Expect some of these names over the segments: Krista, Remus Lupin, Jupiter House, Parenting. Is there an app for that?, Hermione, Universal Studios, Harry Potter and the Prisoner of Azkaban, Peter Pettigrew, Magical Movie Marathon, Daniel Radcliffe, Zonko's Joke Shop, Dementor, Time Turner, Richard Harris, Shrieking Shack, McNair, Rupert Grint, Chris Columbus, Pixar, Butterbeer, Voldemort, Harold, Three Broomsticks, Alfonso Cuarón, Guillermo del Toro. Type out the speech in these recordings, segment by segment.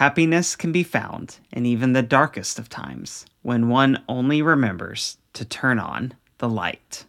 Happiness can be found in even the darkest of times when one only remembers to turn on the light.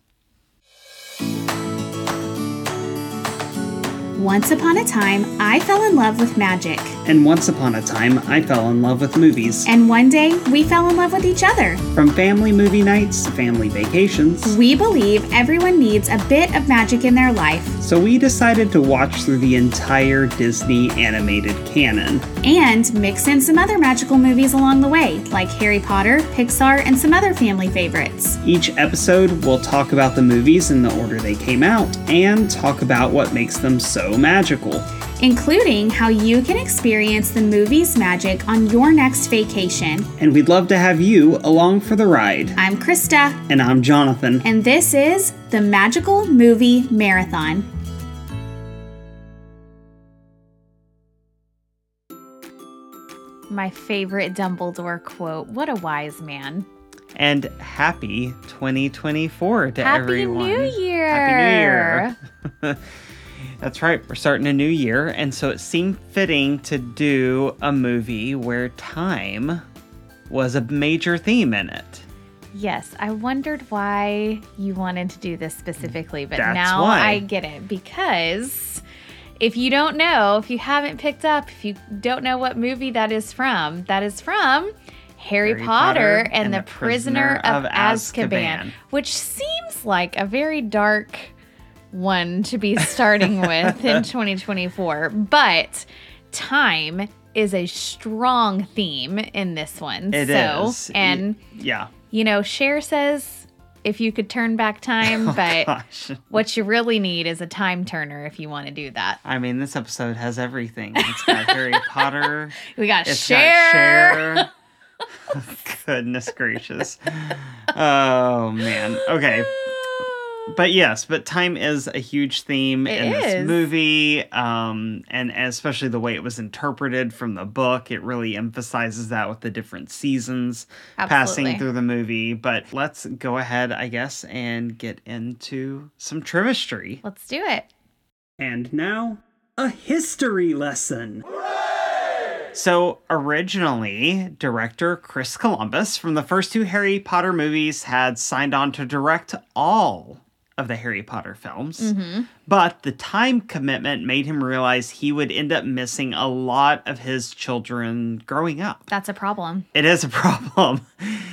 Once upon a time, I fell in love with magic. And once upon a time, I fell in love with movies. And one day, we fell in love with each other. From family movie nights to family vacations, we believe everyone needs a bit of magic in their life. So we decided to watch through the entire Disney animated canon. And mix in some other magical movies along the way, like Harry Potter, Pixar, and some other family favorites. Each episode, we'll talk about the movies in the order they came out, and talk about what makes them so magical, including how you can experience the movie's magic on your next vacation. And we'd love to have you along for the ride. I'm Krista. And I'm Jonathan. And this is the Magical Movie Marathon. My favorite Dumbledore quote. What a wise man. And happy 2024 to everyone. Happy New Year! Happy New Year! That's right, we're starting a new year, and so it seemed fitting to do a movie where time was a major theme in it. Yes, I wondered why you wanted to do this specifically, but that's now why. I get it, because if you don't know, if you haven't picked up, if you don't know what movie that is from Harry Potter and the Prisoner of Azkaban, which seems like a very dark one to be starting with in 2024, but time is a strong theme in this one. It is. And yeah, you know, Cher says if you could turn back time, but what you really need is a time turner if you want to do that. I mean, this episode has everything. It's got Harry Potter. We got Cher. Goodness gracious. Oh man. Okay. But time is a huge theme in this movie, and especially the way it was interpreted from the book. It really emphasizes that with the different seasons passing through the movie. But let's go ahead, I guess, and get into some trivistry. Let's do it. And now, a history lesson. So originally, director Chris Columbus from the first two Harry Potter movies had signed on to direct all of the Harry Potter films, but the time commitment made him realize he would end up missing a lot of his children growing up. That's a problem. It is a problem.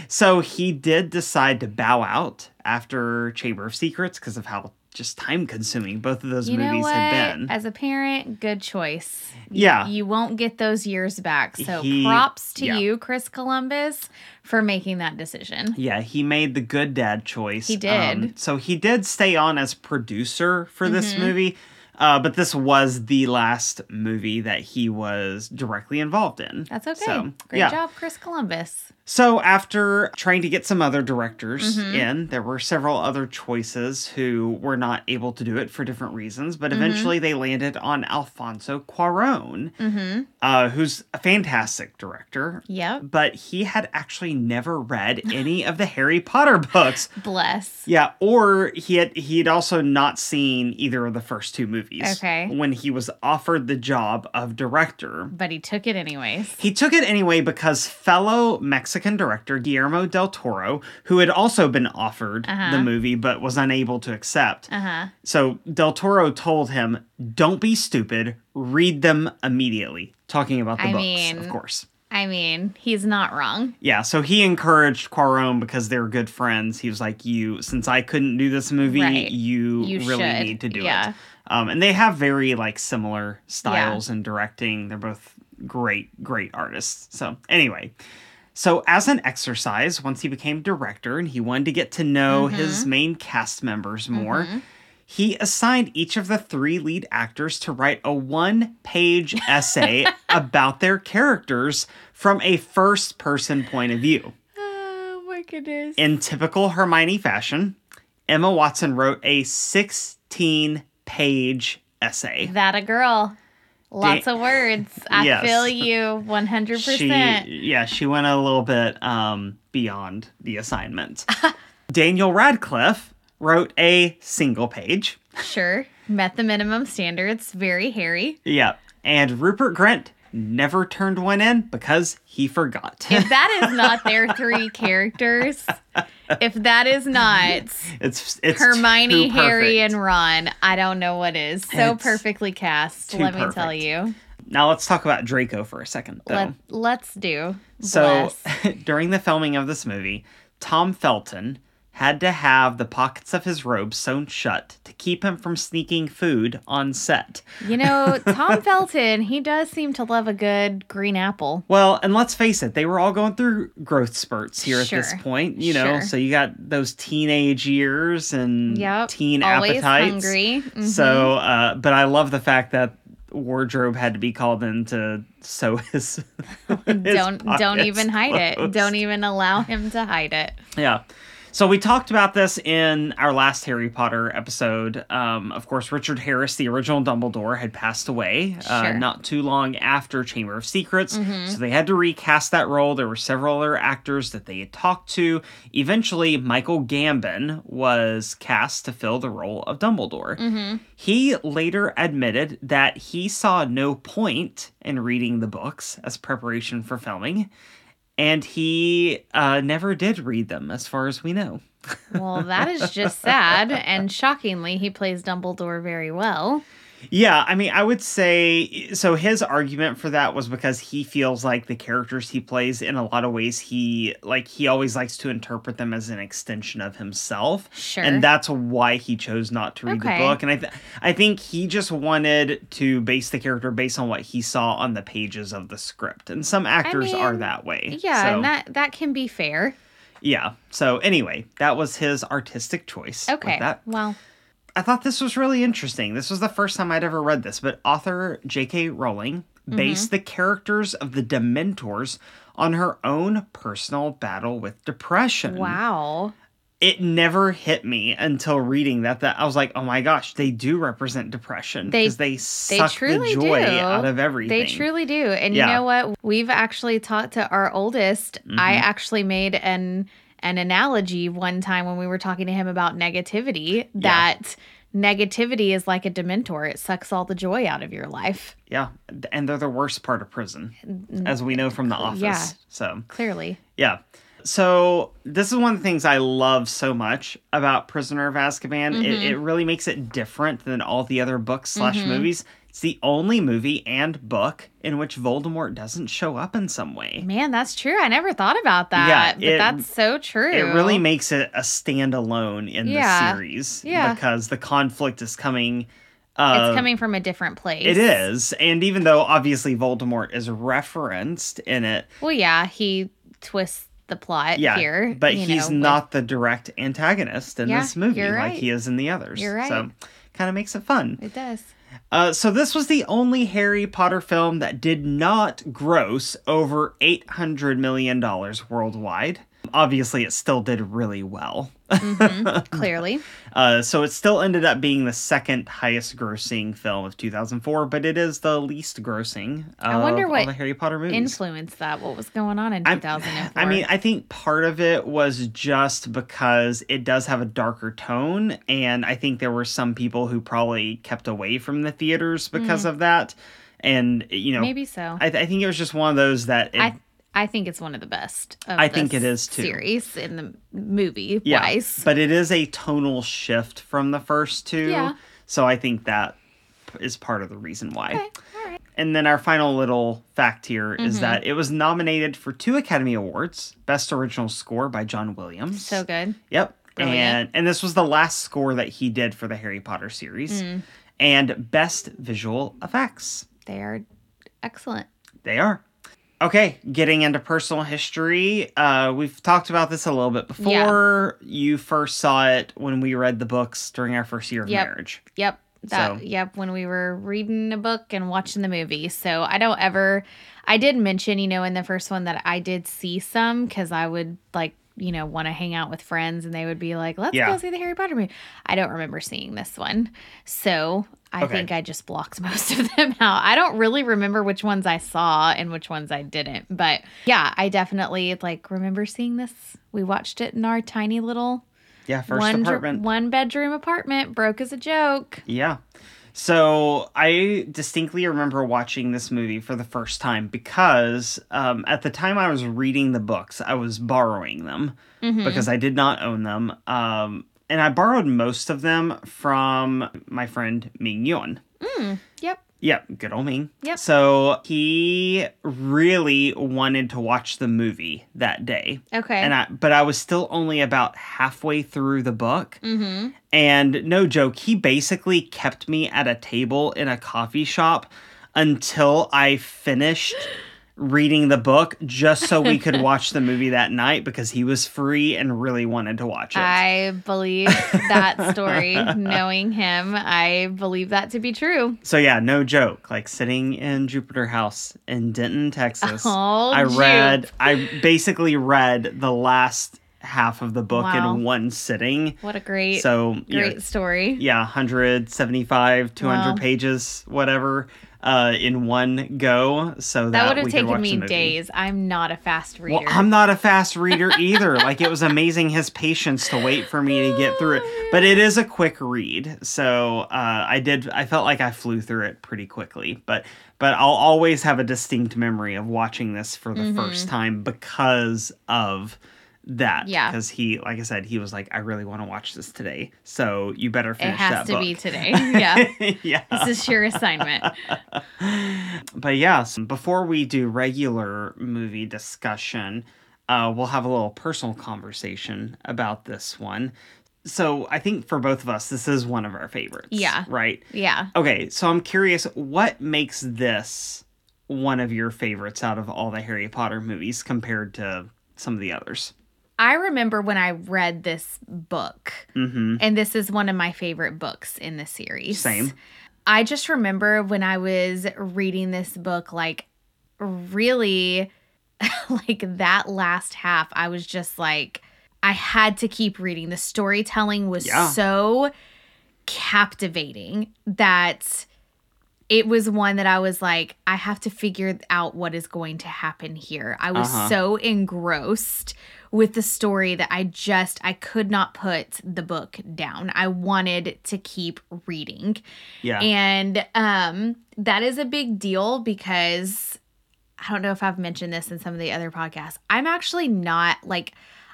So he did decide to bow out after Chamber of Secrets because of how just time-consuming both of those movies have been. As a parent, good choice. Yeah. You won't get those years back. So props to you, Chris Columbus, for making that decision. Yeah, he made the good dad choice. He did. So he did stay on as producer for this movie, but this was the last movie that he was directly involved in. That's okay. So, great job, Chris Columbus. So after trying to get some other directors in, there were several other choices who were not able to do it for different reasons. But eventually they landed on Alfonso Cuarón, who's a fantastic director. Yeah. But he had actually never read any of the Harry Potter books. Bless. Yeah. Or he'd also not seen either of the first two movies. Okay. When he was offered the job of director. But he took it anyways. He took it anyway because fellow Mexican director Guillermo del Toro, who had also been offered the movie but was unable to accept. So del Toro told him, don't be stupid, read them immediately. Talking about the books, of course. I mean, he's not wrong. Yeah, so he encouraged Cuarón because they were good friends. He was like, since I couldn't do this movie, you really need to do it. And they have very, similar styles in directing. They're both great, great artists. So, anyway. So, as an exercise, once he became director and he wanted to get to know his main cast members more, he assigned each of the three lead actors to write a one-page essay about their characters from a first-person point of view. Oh, my goodness. In typical Hermione fashion, Emma Watson wrote a 16-page essay. That a girl. Lots of words. I feel you 100%. She went a little bit beyond the assignment. Daniel Radcliffe wrote a single page. Sure. Met the minimum standards. Very hairy. Yeah. And Rupert Grint never turned one in because he forgot. If that is not their three characters, if that is not it's Hermione, Harry, and Ron, I don't know what is. So it's perfectly cast, let me tell you. Now let's talk about Draco for a second, though. Let's do. So during the filming of this movie, Tom Felton had to have the pockets of his robe sewn shut to keep him from sneaking food on set. You know, Tom Felton, he does seem to love a good green apple. Well, and let's face it, they were all going through growth spurts here at this point. You know, so you got those teenage years and teen always appetites. Hungry. Mm-hmm. So, but I love the fact that wardrobe had to be called in to sew his don't even hide it. Don't even allow him to hide it. Yeah. So we talked about this in our last Harry Potter episode. Of course, Richard Harris, the original Dumbledore, had passed away not too long after Chamber of Secrets. Mm-hmm. So they had to recast that role. There were several other actors that they had talked to. Eventually, Michael Gambon was cast to fill the role of Dumbledore. Mm-hmm. He later admitted that he saw no point in reading the books as preparation for filming. And he never did read them, as far as we know. Well, that is just sad. And shockingly, he plays Dumbledore very well. Yeah, I mean, I would say, so his argument for that was because he feels like the characters he plays, in a lot of ways, he always likes to interpret them as an extension of himself. Sure. And that's why he chose not to read the book. And I think he just wanted to base the character based on what he saw on the pages of the script. And some actors are that way. Yeah, so. And that can be fair. Yeah. So anyway, that was his artistic choice. Okay, well, I thought this was really interesting. This was the first time I'd ever read this, but author J.K. Rowling based the characters of the Dementors on her own personal battle with depression. Wow. It never hit me until reading that I was like, oh my gosh, they do represent depression because they suck the joy out of everything. They truly do. And you know what? We've actually talked to our oldest. Mm-hmm. I actually made an analogy one time when we were talking to him about negativity, that negativity is like a Dementor. It sucks all the joy out of your life. Yeah. And they're the worst part of prison, as we know from The Office. Yeah. So clearly. Yeah. So this is one of the things I love so much about Prisoner of Azkaban. Mm-hmm. It really makes it different than all the other books / movies. It's the only movie and book in which Voldemort doesn't show up in some way. Man, that's true. I never thought about that. Yeah, but that's so true. It really makes it a standalone in the series because the conflict is coming. It's coming from a different place. It is. And even though obviously Voldemort is referenced in it. Well, yeah, he twists the plot here. But he's not the direct antagonist in this movie like he is in the others. You're right. So kind of makes it fun. It does. So this was the only Harry Potter film that did not gross over $800 million worldwide. Obviously, it still did really well. Mm-hmm, clearly. So it still ended up being the second highest grossing film of 2004, but it is the least grossing of all the Harry Potter movies. Influenced that. What was going on in 2004? I mean, I think part of it was just because it does have a darker tone, and I think there were some people who probably kept away from the theaters because of that. And, you know, maybe so. I think it was just one of those that. I think it's one of the best of series in the movie wise. But it is a tonal shift from the first two. Yeah. So I think that is part of the reason why. Okay. All right. And then our final little fact here is that it was nominated for 2 Academy Awards, Best Original Score by John Williams. So good. Yep. Brilliant. And this was the last score that he did for the Harry Potter series. And Best Visual Effects. They are excellent. They are. Okay, getting into personal history. We've talked about this a little bit before. Yeah. You first saw it when we read the books during our first year of marriage. Yep. When we were reading a book and watching the movie. So I did mention, in the first one that I did see some because I would want to hang out with friends and they would be like, let's go see the Harry Potter movie. I don't remember seeing this one. So I think I just blocked most of them out. I don't really remember which ones I saw and which ones I didn't. But yeah, I definitely remember seeing this. We watched it in our tiny little one bedroom apartment. Broke as a joke. Yeah. So I distinctly remember watching this movie for the first time because at the time I was reading the books, I was borrowing them because I did not own them. And I borrowed most of them from my friend Ming Yun. Yep, good old Ming. Yep. So he really wanted to watch the movie that day. Okay. But I was still only about halfway through the book. Mm-hmm. And no joke, he basically kept me at a table in a coffee shop until I finished reading the book just so we could watch the movie that night because he was free and really wanted to watch it. I believe that story. Knowing him, I believe that to be true. So yeah, no joke. Like sitting in Jupiter House in Denton, Texas, I basically read the last half of the book in one sitting. What a great story. Yeah, 175, 200 pages, whatever. In one go, so that would have taken me days. I'm not a fast reader. Well, I'm not a fast reader either. Like, it was amazing his patience to wait for me to get through it. But it is a quick read, so I felt like I flew through it pretty quickly. But I'll always have a distinct memory of watching this for the first time because of that. Yeah. Because he, like I said, he was like, I really want to watch this today. So you better finish that book. It has to be today. Yeah. Yeah. This is your assignment. But yeah, so before we do regular movie discussion, we'll have a little personal conversation about this one. So I think for both of us, this is one of our favorites. Yeah. Right? Yeah. Okay. So I'm curious, what makes this one of your favorites out of all the Harry Potter movies compared to some of the others? I remember when I read this book, and this is one of my favorite books in the series. Same. I just remember when I was reading this book, like, really, like, that last half, I was just like, I had to keep reading. The storytelling was so captivating that it was one that I was like, I have to figure out what is going to happen here. I was so engrossed with the story that I could not put the book down. I wanted to keep reading. Yeah. And that is a big deal because I don't know if I've mentioned this in some of the other podcasts. I'm actually not, like,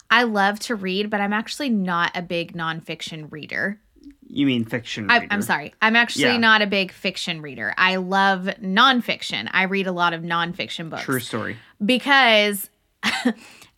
I love to read, but I'm actually not a big nonfiction reader. You mean fiction reader? I'm sorry. I'm actually not a big fiction reader. I love nonfiction. I read a lot of nonfiction books. True story. Because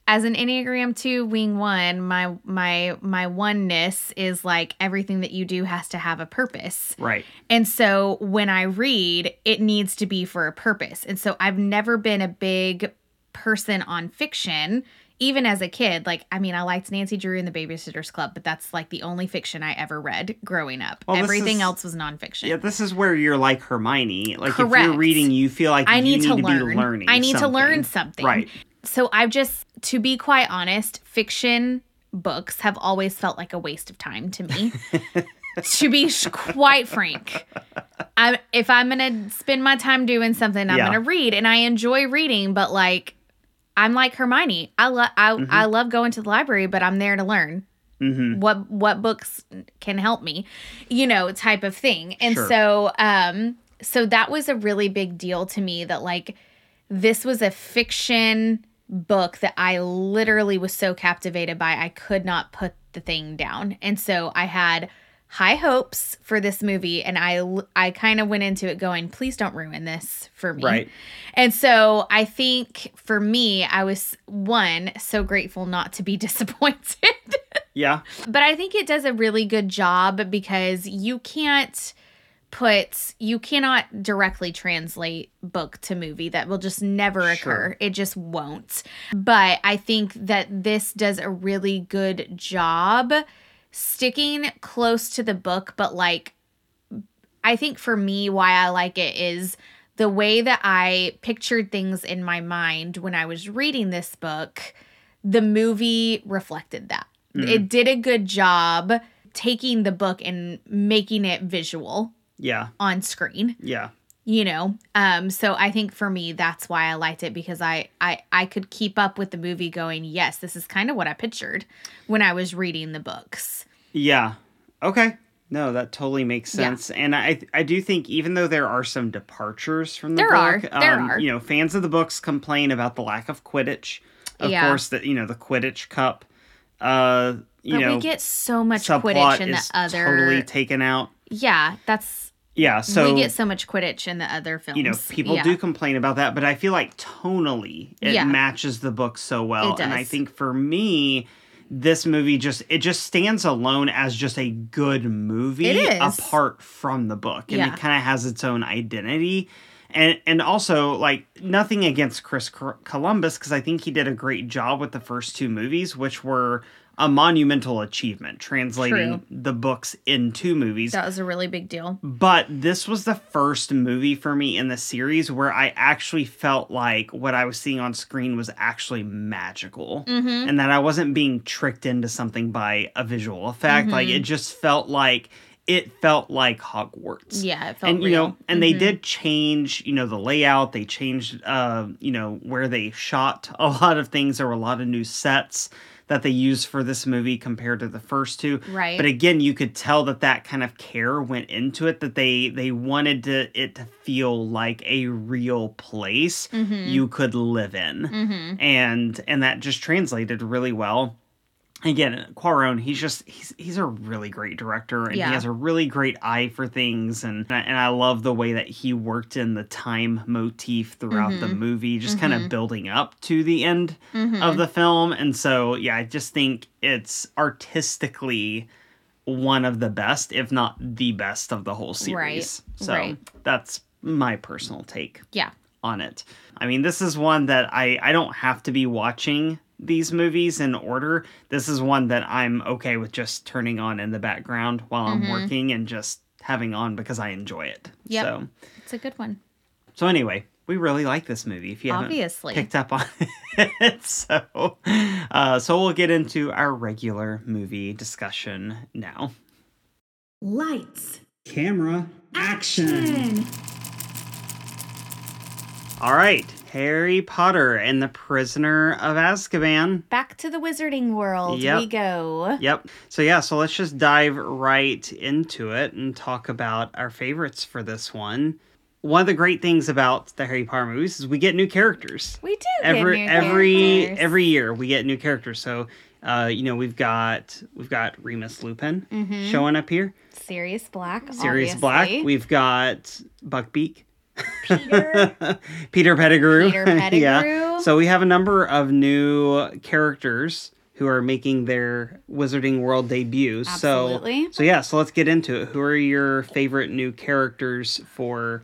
as an Enneagram 2 Wing 1, my oneness is like everything that you do has to have a purpose. Right. And so when I read, it needs to be for a purpose. And so I've never been a big person on fiction. Even as a kid, like, I mean, I liked Nancy Drew and the Babysitter's Club, but that's, like, the only fiction I ever read growing up. Well, everything else was nonfiction. Yeah, this is where you're like Hermione. Like, correct. If you're reading, you feel like you need to be learning I need something. To learn something. Right. So I've just, to be quite honest, fiction books have always felt like a waste of time to me. To be quite frank, if I'm going to spend my time doing something, I'm going to read. And I enjoy reading, but, like, I'm like Hermione. I love going to the library, but I'm there to learn what books can help me, you know, type of thing. And so that was a really big deal to me that, like, this was a fiction book that I literally was so captivated by, I could not put the thing down. And so I had high hopes for this movie, and I kind of went into it going, please don't ruin this for me. Right. And so I think for me, I was, one, so grateful not to be disappointed. Yeah. But I think it does a really good job because you cannot directly translate book to movie. That will just never occur. It just won't. But I think that this does a really good job sticking close to the book, but, like, I think for me why I like it is the way that I pictured things in my mind when I was reading this book, the movie reflected that. It did a good job taking the book and making it visual on screen. Yeah. You know, so I think for me, that's why I liked it, because I could keep up with the movie going, yes, this is kind of what I pictured when I was reading the books. Yeah. Okay. No, that totally makes sense. Yeah. And I do think, even though there are some departures from the book, there are. You know, fans of the books complain about the lack of Quidditch. Of course, that, you know, the Quidditch Cup. We get so much Quidditch in the other. Totally taken out. Yeah, that's. Yeah, so we get so much Quidditch in the other films. You know, people do complain about that, but I feel like tonally it matches the book so well. It does. And I think for me, this movie just stands alone as just a good movie apart from the book. And it kind of has its own identity. And also, like, nothing against Chris Columbus, because I think he did a great job with the first two movies, which were a monumental achievement, translating the books into movies. That was a really big deal. But this was the first movie for me in the series where I actually felt like what I was seeing on screen was actually magical. Mm-hmm. And that I wasn't being tricked into something by a visual effect. Mm-hmm. Like, it just felt like... It felt like Hogwarts. Yeah, it felt real. And they did change, the layout. They changed, where they shot a lot of things. There were a lot of new sets that they used for this movie compared to the first two. Right. But again, you could tell that kind of care went into it, that they wanted it to feel like a real place you could live in. Mm-hmm. And that just translated really well. Again, Cuarón, he's a really great director, and he has a really great eye for things, and I love the way that he worked in the time motif throughout the movie, just kind of building up to the end of the film. And so, I just think it's artistically one of the best, if not the best, of the whole series. Right. So that's my personal take on it. I mean, this is one that I don't have to be watching these movies in order. This is one that I'm okay with just turning on in the background while I'm working and just having on because I enjoy it. Yeah. So it's a good one. So anyway, we really like this movie if you haven't picked up on it. So we'll get into our regular movie discussion now. Lights. Camera. Action. All right. Harry Potter and the Prisoner of Azkaban. Back to the Wizarding World we go. Yep. So let's just dive right into it and talk about our favorites for this one. One of the great things about the Harry Potter movies is we get new characters. We do every year we get new characters. So we've got Remus Lupin showing up here. Sirius Black. We've got Buckbeak. Peter Pettigrew. Yeah. So we have a number of new characters who are making their Wizarding World debuts. Absolutely. So let's get into it. Who are your favorite new characters for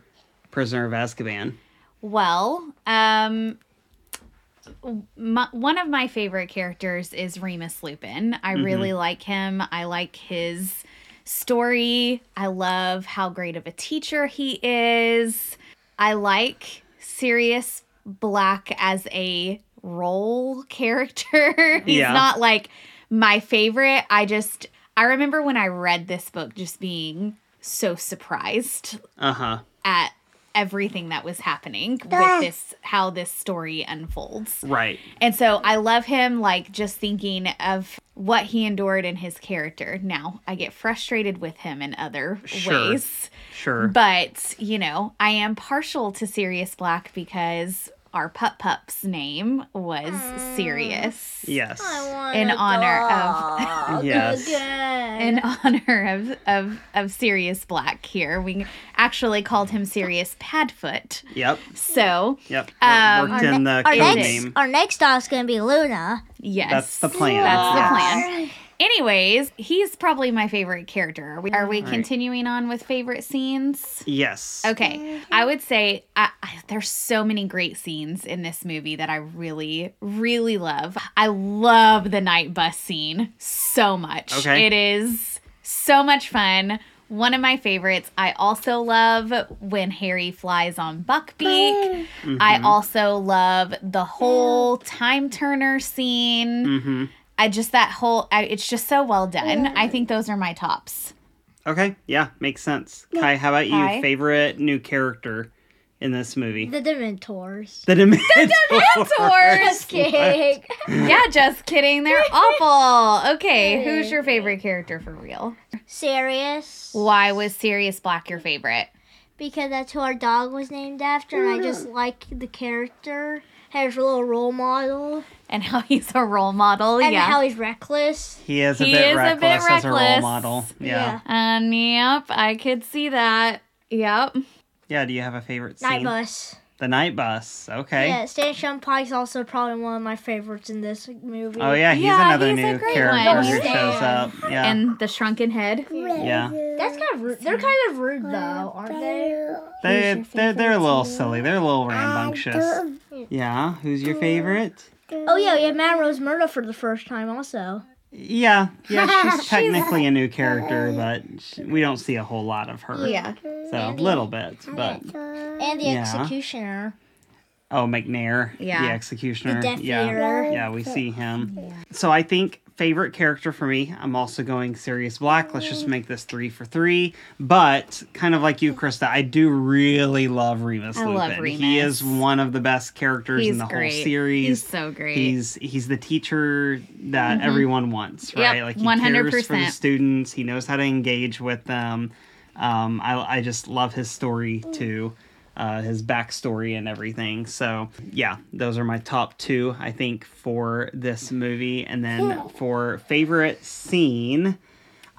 Prisoner of Azkaban? Well, one of my favorite characters is Remus Lupin. I really like him. I like his story. I love how great of a teacher he is. I like Sirius Black as a role character. He's not like my favorite. I remember when I read this book just being so surprised at everything that was happening with this, how this story unfolds. Right. And so I love him, like, just thinking of what he endured in his character. Now, I get frustrated with him in other ways. Sure. But, I am partial to Sirius Black because our pup-pup's name was Sirius. Yes. In honor of Sirius Black here. We actually called him Sirius Padfoot. Yep. So. Yep. Our next dog's going to be Luna. Yes. That's the plan. That's the plan. Anyways, he's probably my favorite character. Are we continuing on with favorite scenes? Yes. Okay. I would say there's so many great scenes in this movie that I really, really love. I love the night bus scene so much. Okay. It is so much fun. One of my favorites. I also love when Harry flies on Buckbeak. I also love the whole Time Turner scene. It's just so well done. I think those are my tops. Okay. Yeah. Makes sense. Kai, how about you? Favorite new character in this movie. The Dementors. The Dementors! Just kidding. Yeah, just kidding. They're awful. Okay, who's your favorite character for real? Sirius. Why was Sirius Black your favorite? Because that's who our dog was named after, and I just like the character. Has a little role model. And how he's a role model, and yeah. And how he's reckless. He is a bit reckless as a role model. Yeah. Yep, I could see that. Yep. Yeah, do you have a favorite scene? Night Bus. The Night Bus, okay. Yeah, Station Pike's also probably one of my favorites in this movie. Oh, yeah, he's another new character who shows up. Yeah. And the Shrunken Head. Yeah. That's kind of rude. They're kind of rude, though, aren't they? They're a little silly. They're a little rambunctious. Yeah, who's your favorite? Oh, yeah, we have Mad Rose Murda for the first time also. Yeah, she's technically a new character, but we don't see a whole lot of her. Yeah. So, a little bit, but... And the Executioner. Oh, McNair. Yeah. The Executioner. The Death Eater. Yeah, we see him. Yeah. So, I think favorite character for me, I'm also going Sirius Black. Let's just make this 3 for 3. But, kind of like you, Krista, I do really love Remus Lupin. I love Remus. He is one of the best characters in the whole series. He's so great. He's the teacher that everyone wants, right? Yep. Like, he 100%. Cares for the students. He knows how to engage with them. I just love his story, too. His backstory and everything. So, yeah, those are my top 2, I think, for this movie. And then for favorite scene,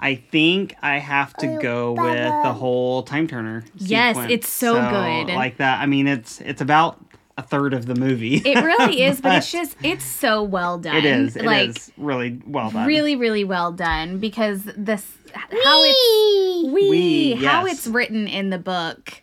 I think I have to go with the whole Time Turner sequence. Yes, it's so good. Like that. I mean, it's about a third of the movie. It really is, but it's so well done. It is. It is really well done. Really, really well done because how it's written in the book...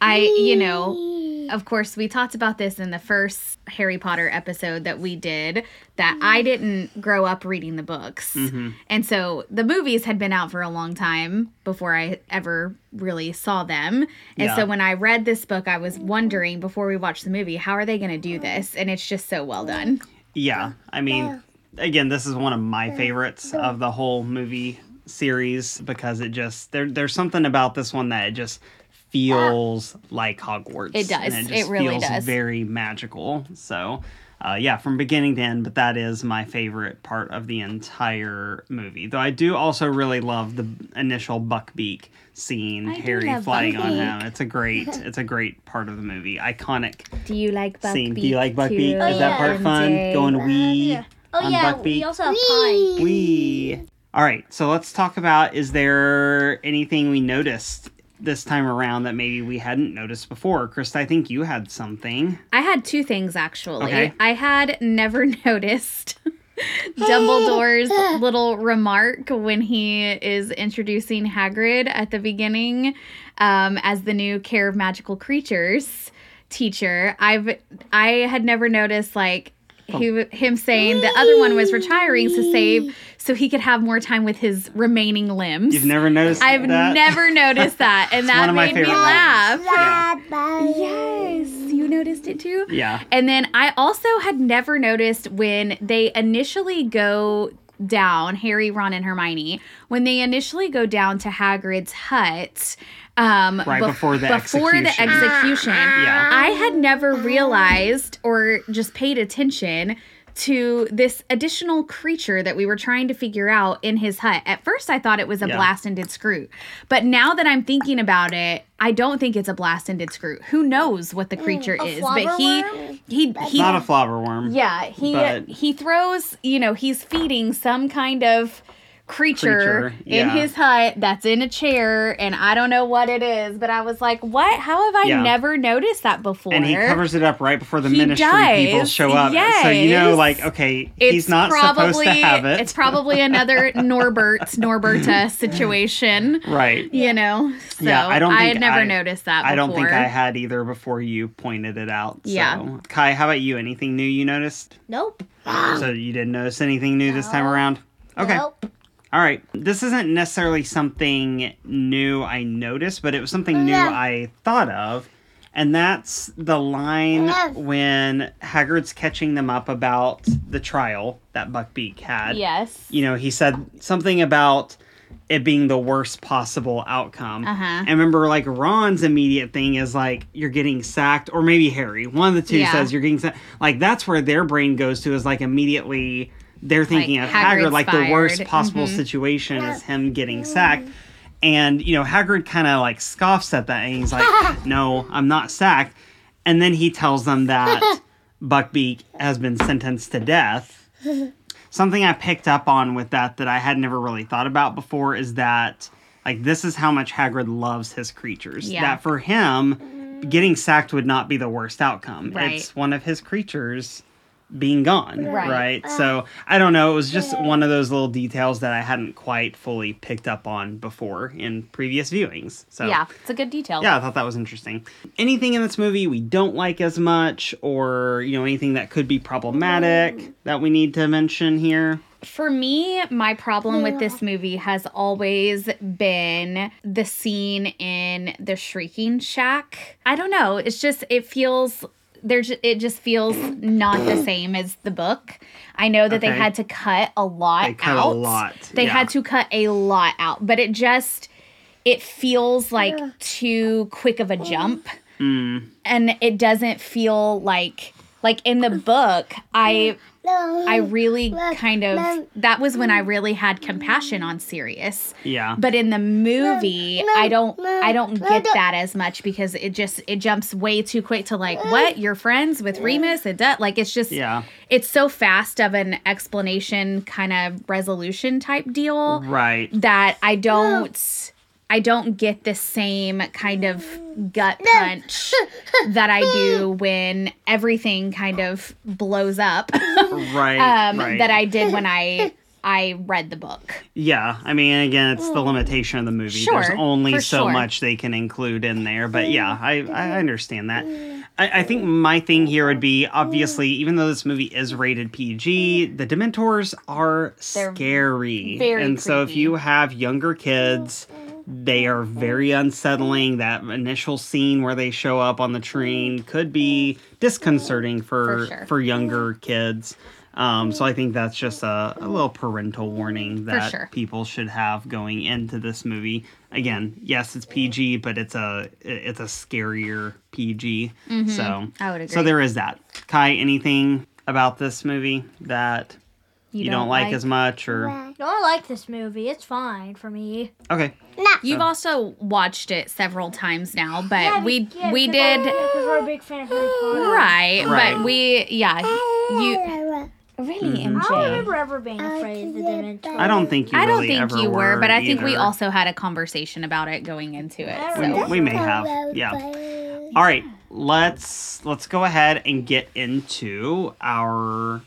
of course, we talked about this in the first Harry Potter episode that we did, that I didn't grow up reading the books. Mm-hmm. And so the movies had been out for a long time before I ever really saw them. And so when I read this book, I was wondering before we watched the movie, how are they going to do this? And it's just so well done. Yeah. I mean, again, this is one of my favorites of the whole movie series because it just, there's something about this one that it just... feels like Hogwarts. It does. And it really feels very magical. So, from beginning to end, but that is my favorite part of the entire movie. Though I do also really love the initial Buckbeak scene, Harry flying on him. It's a great part of the movie. Iconic. Do you like Buckbeak? Do you like Buckbeak? Is that part fun? Going wee on Buckbeak? We also have Pine. Wee. All right, so let's talk about, is there anything we noticed this time around that maybe we hadn't noticed before? Krista, I think you had something. I had 2 things, actually. Okay. I had never noticed Dumbledore's little remark when he is introducing Hagrid at the beginning as the new Care of Magical Creatures teacher. I had never noticed, like, him saying the other one was retiring to save so he could have more time with his remaining limbs. You've never noticed that? I've never noticed that. And that made me laugh. Yeah. Yes. You noticed it too? Yeah. And then I also had never noticed when they initially go down, Harry, Ron, and Hermione, when they initially go down to Hagrid's hut... Right before the execution. Yeah. I had never realized or just paid attention to this additional creature that we were trying to figure out in his hut. At first, I thought it was a blast-ended screw. But now that I'm thinking about it, I don't think it's a blast-ended screw. Who knows what the creature is? But he not a flobber worm. Yeah, he throws, he's feeding some kind of... creature in his hut that's in a chair, and I don't know what it is, but I was like, what? How have I never noticed that before? And he covers it up right before the ministry people show up. Yes. So he's not supposed to have it. It's probably another Norberta situation. Right. So I had never noticed that before. I don't think I had either before you pointed it out. So. Yeah. Kai, how about you? Anything new you noticed? Nope. So you didn't notice anything new this time around? Okay. Nope. All right, this isn't necessarily something new I noticed, but it was something new I thought of, and that's the line when Hagrid's catching them up about the trial that Buckbeak had. Yes. He said something about it being the worst possible outcome. And remember, like, Ron's immediate thing is, like, you're getting sacked, or maybe Harry. One of the two says you're getting sacked. Like, that's where their brain goes to, is, like, immediately they're thinking of Hagrid. Like, the worst possible situation is him getting sacked. And, you know, Hagrid kind of, like, scoffs at that, and he's like, no, I'm not sacked. And then he tells them that Buckbeak has been sentenced to death. Something I picked up on with that I had never really thought about before is that, like, this is how much Hagrid loves his creatures. Yeah. That for him, getting sacked would not be the worst outcome. Right. It's one of his creatures being gone, right? So, I don't know. It was just one of those little details that I hadn't quite fully picked up on before in previous viewings. So yeah, it's a good detail. Yeah, I thought that was interesting. Anything in this movie we don't like as much, or, you know, anything that could be problematic that we need to mention here? For me, my problem with this movie has always been the scene in the Shrieking Shack. I don't know. It's just, it just feels not the same as the book. I know that they had to cut a lot out. They had to cut a lot out, but it feels like too quick of a jump. And it doesn't feel like in the book, I really kind of, that was when I really had compassion on Sirius. Yeah. But in the movie, I don't get that as much, because it jumps way too quick to, like, what? You're friends with Remus? And that, like, it's just, it's so fast of an explanation kind of resolution type deal. Right. That I don't get the same kind of gut punch that I do when everything kind of blows up. Right. That I did when I read the book. Yeah. I mean, again, it's the limitation of the movie. Sure, there's only so much they can include in there. But yeah, I understand that. I think my thing here would be, obviously, even though this movie is rated PG, the Dementors are scary. Very creepy. So if you have younger kids, they are very unsettling. That initial scene where they show up on the train could be disconcerting for younger kids. So I think that's just a little parental warning that people should have going into this movie. Again, yes, it's PG, but it's a scarier PG. So I would agree. So there is that. Kai, anything about this movie that you don't like as much, or? No, I like this movie. It's fine for me. Okay. Nah. You've also watched it several times now, but we did. Because we're a big fan of Harry Potter. Right, but really, MJ? I don't remember ever being afraid of the Dementors. I don't think you really ever were. I don't think you were, but I think we also had a conversation about it going into it. So. We may have, All right, let's go ahead and get into our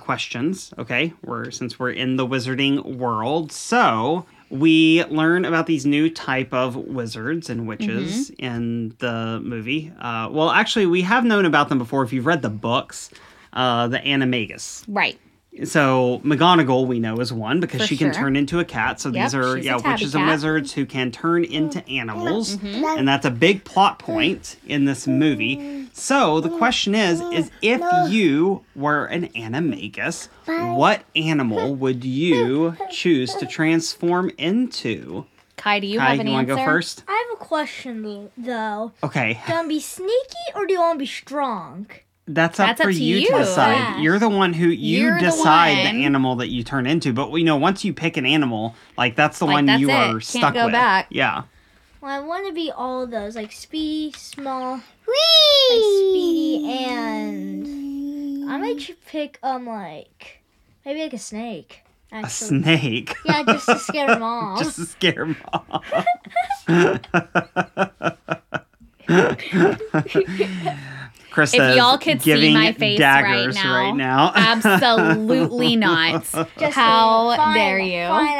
questions, okay? Since we're in the wizarding world, so we learn about these new type of wizards and witches in the movie. Well, actually, we have known about them before if you've read the books, the Animagus. Right. So McGonagall, we know, is one because she can turn into a cat. So these are witches and wizards who can turn into animals. And that's a big plot point in this movie. So the question is if you were an animagus, what animal would you choose to transform into? Kai, do you have an answer? Kai, you want to go first? I have a question, though. Okay. Do you want to be sneaky or do you want to be strong? That's up for you to decide. Yeah. You're the one who you decide the animal that you turn into. But we know once you pick an animal, like that's the one you are stuck with. Can't go back. Yeah. Well, I want to be all of those, like speedy, small, like speedy, and I might pick like maybe like a snake. Actually. A snake. Yeah, just to scare mom. Just to scare mom. Krista, if y'all could see my face right now. Absolutely not. How dare you? Fine,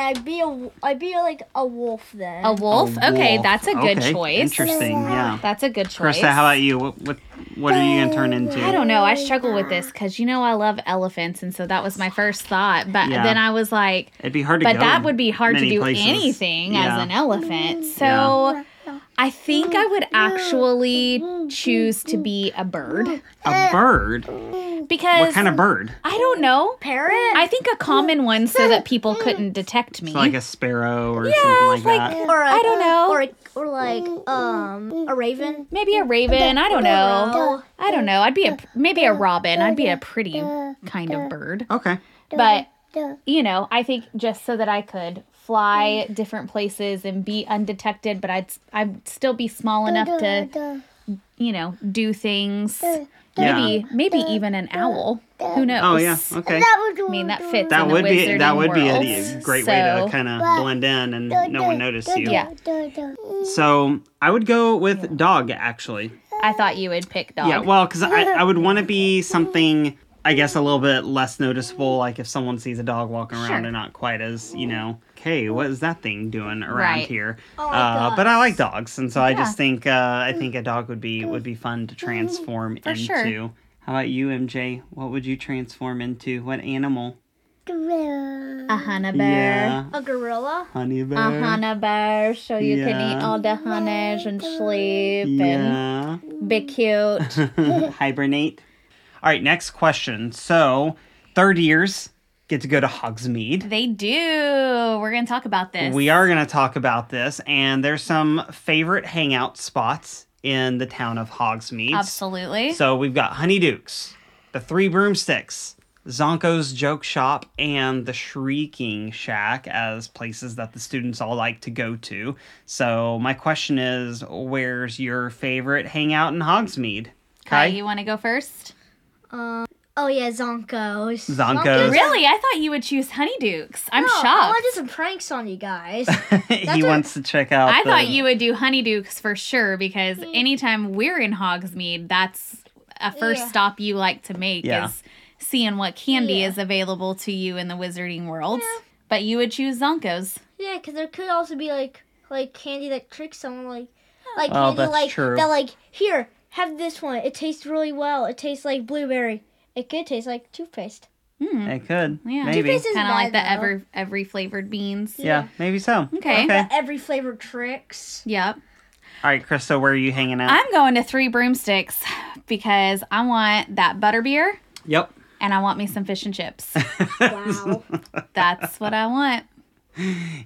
I'd be like a wolf then. A wolf? Okay, that's a good choice. Interesting, yeah. That's a good choice. Krista, how about you? What are you going to turn into? I don't know. I struggle with this because, you know, I love elephants, and so that was my first thought. But then I was like, it'd be hard to go that would be hard to do anything as an elephant. So... Yeah. I think I would actually choose to be a bird. A bird? because... What kind of bird? I don't know. Parrot? I think a common one so that people couldn't detect me. So like a sparrow or something like that. Or I don't know. Or like a raven? Maybe a raven. I don't know. I don't know. I'd be maybe a robin. I'd be a pretty kind of bird. Okay. But, you know, I think just so that I could fly different places and be undetected, but I'd still be small enough to... you know, do things. Maybe even an owl. Who knows? Oh yeah, okay. I mean, that fits. That in would the be Wizarding that would world. Be a great way to kind of blend in and no one notice you. Yeah. So I would go with dog actually. I thought you would pick dog. Yeah, well, because I would want to be something, I guess, a little bit less noticeable. Like if someone sees a dog walking around, they're not quite as, you know, hey, what is that thing doing around here? Oh, but I like dogs, and so I just think I think a dog would be fun to transform into. Sure. How about you, MJ? What would you transform into? What animal? Gorilla. A honey bear. Yeah. A gorilla. Honey bear. A honey bear, so you can eat all the honeys and sleep and be cute. Hibernate. All right, next question. So, third years get to go to Hogsmeade. They do. We're going to talk about this. We are going to talk about this. And there's some favorite hangout spots in the town of Hogsmeade. Absolutely. So we've got Honeydukes, the Three Broomsticks, Zonko's Joke Shop, and the Shrieking Shack as places that the students all like to go to. So my question is, where's your favorite hangout in Hogsmeade? Kai, you want to go first? Zonko's. Zonko's. Really? I thought you would choose Honeydukes. I'm shocked. I want to do some pranks on you guys. He wants to check out. I thought you would do Honeydukes for sure because anytime we're in Hogsmeade, that's a first stop you like to make is seeing what candy is available to you in the Wizarding World. Yeah. But you would choose Zonko's. Yeah, because there could also be like candy that tricks someone like candy that's true. That here, have this one. It tastes really well. It tastes like blueberry. It could taste like toothpaste. It could. Yeah. Maybe. Toothpaste is kind of like the every flavored beans. Yeah, maybe so. Okay. The every flavored tricks. Yep. All right, Krista, where are you hanging out? I'm going to Three Broomsticks because I want that butterbeer. Yep. And I want me some fish and chips. Wow. That's what I want.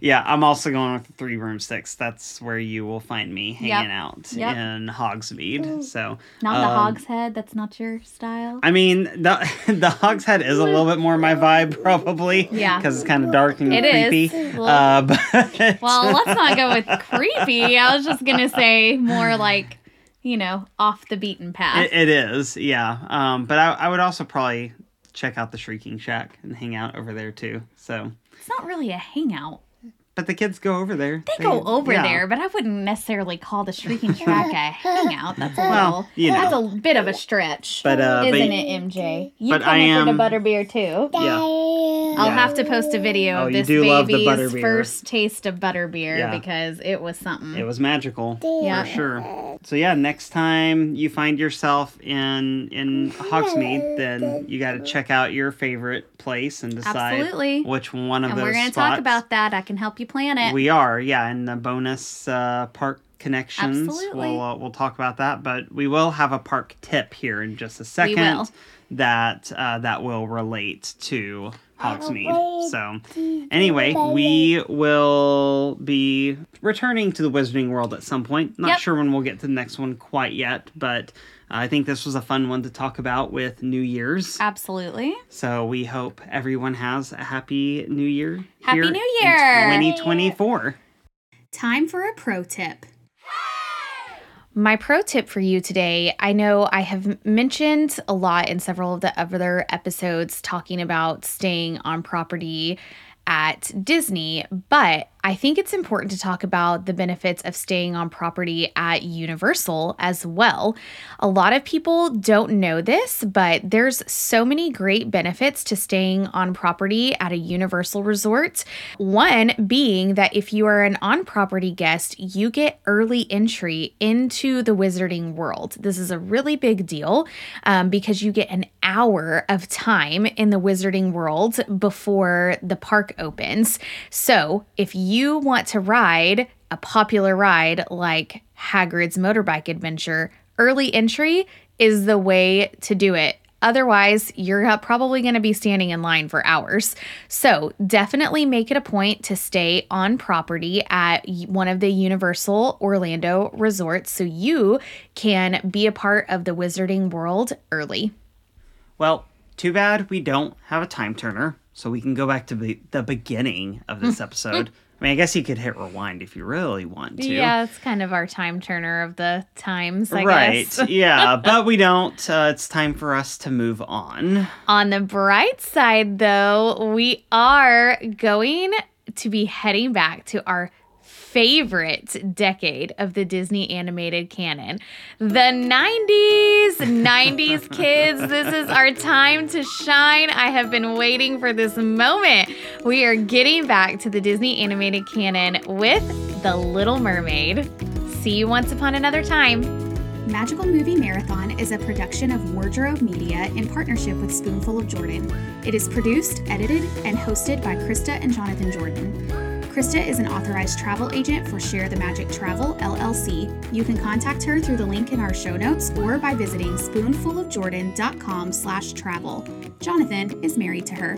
Yeah, I'm also going with the Three Broomsticks. That's where you will find me hanging out in Hogsmeade. So not the Hog's Head. That's not your style. I mean, the Hog's Head is a little bit more my vibe, probably. Yeah, because it's kind of dark and creepy. Is. Well, let's not go with creepy. I was just gonna say more like, you know, off the beaten path. It is, yeah. But I would also probably check out the Shrieking Shack and hang out over there too. So. It's not really a hangout. But the kids go over there. They go over there, but I wouldn't necessarily call the Shrieking Shack a hangout. That's a little, that's a bit of a stretch, isn't it, MJ? You come for the butterbeer too. Yeah. I'll have to post a video of this baby's first taste of butterbeer because it was something. It was magical for sure. So yeah, next time you find yourself in Hogsmeade, then you got to check out your favorite place and decide which one of those spots. And we're going to talk about that. I can help you plan it. We are, and the bonus park connections. Absolutely. We'll talk about that, but we will have a park tip here in just a second. We will. That will relate to Hogsmeade. So anyway, we will be returning to the Wizarding World at some point. Not sure when we'll get to the next one quite yet, but I think this was a fun one to talk about with New Year's. Absolutely. So we hope everyone has a happy New Year. Happy New Year! In 2024. Time for a pro tip. My pro tip for you today, I know I have mentioned a lot in several of the other episodes talking about staying on property at Disney, but I think it's important to talk about the benefits of staying on property at Universal as well. A lot of people don't know this, but there's so many great benefits to staying on property at a Universal resort. One being that if you are an on-property guest, you get early entry into the Wizarding World. This is a really big deal because you get an hour of time in the Wizarding World before the park opens. So if you want to ride a popular ride like Hagrid's Motorbike Adventure, early entry is the way to do it. Otherwise, you're probably going to be standing in line for hours. So definitely make it a point to stay on property at one of the Universal Orlando resorts so you can be a part of the Wizarding World early. Well, too bad we don't have a Time Turner, so we can go back to the beginning of this episode. I mean, I guess you could hit rewind if you really want to. Yeah, it's kind of our Time Turner of the times, I guess. Right, yeah, but we don't. It's time for us to move on. On the bright side, though, we are going to be heading back to our favorite decade of the Disney animated canon, the 90s. 90s kids, this is our time to shine. I have been waiting for this moment. We are getting back to the Disney animated canon with The Little Mermaid. See you once upon another time. Magical Movie Marathon is a production of Wardrobe Media in partnership with Spoonful of Jordan. It is produced, edited, and hosted by Krista and Jonathan Jordan. Krista is an authorized travel agent for Share the Magic Travel, LLC. You can contact her through the link in our show notes or by visiting spoonfulofjordan.com/travel. Jonathan is married to her.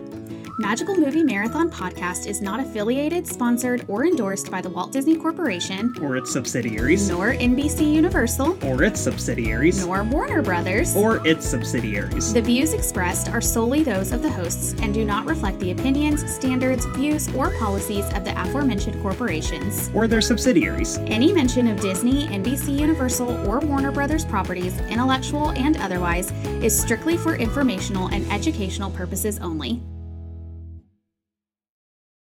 Magical Movie Marathon Podcast is not affiliated, sponsored, or endorsed by the Walt Disney Corporation, or its subsidiaries, nor NBC Universal, or its subsidiaries, nor Warner Brothers, or its subsidiaries. The views expressed are solely those of the hosts and do not reflect the opinions, standards, views, or policies of the aforementioned corporations or their subsidiaries. Any mention of Disney, NBC Universal, or Warner Brothers properties, intellectual and otherwise, is strictly for informational and educational purposes only.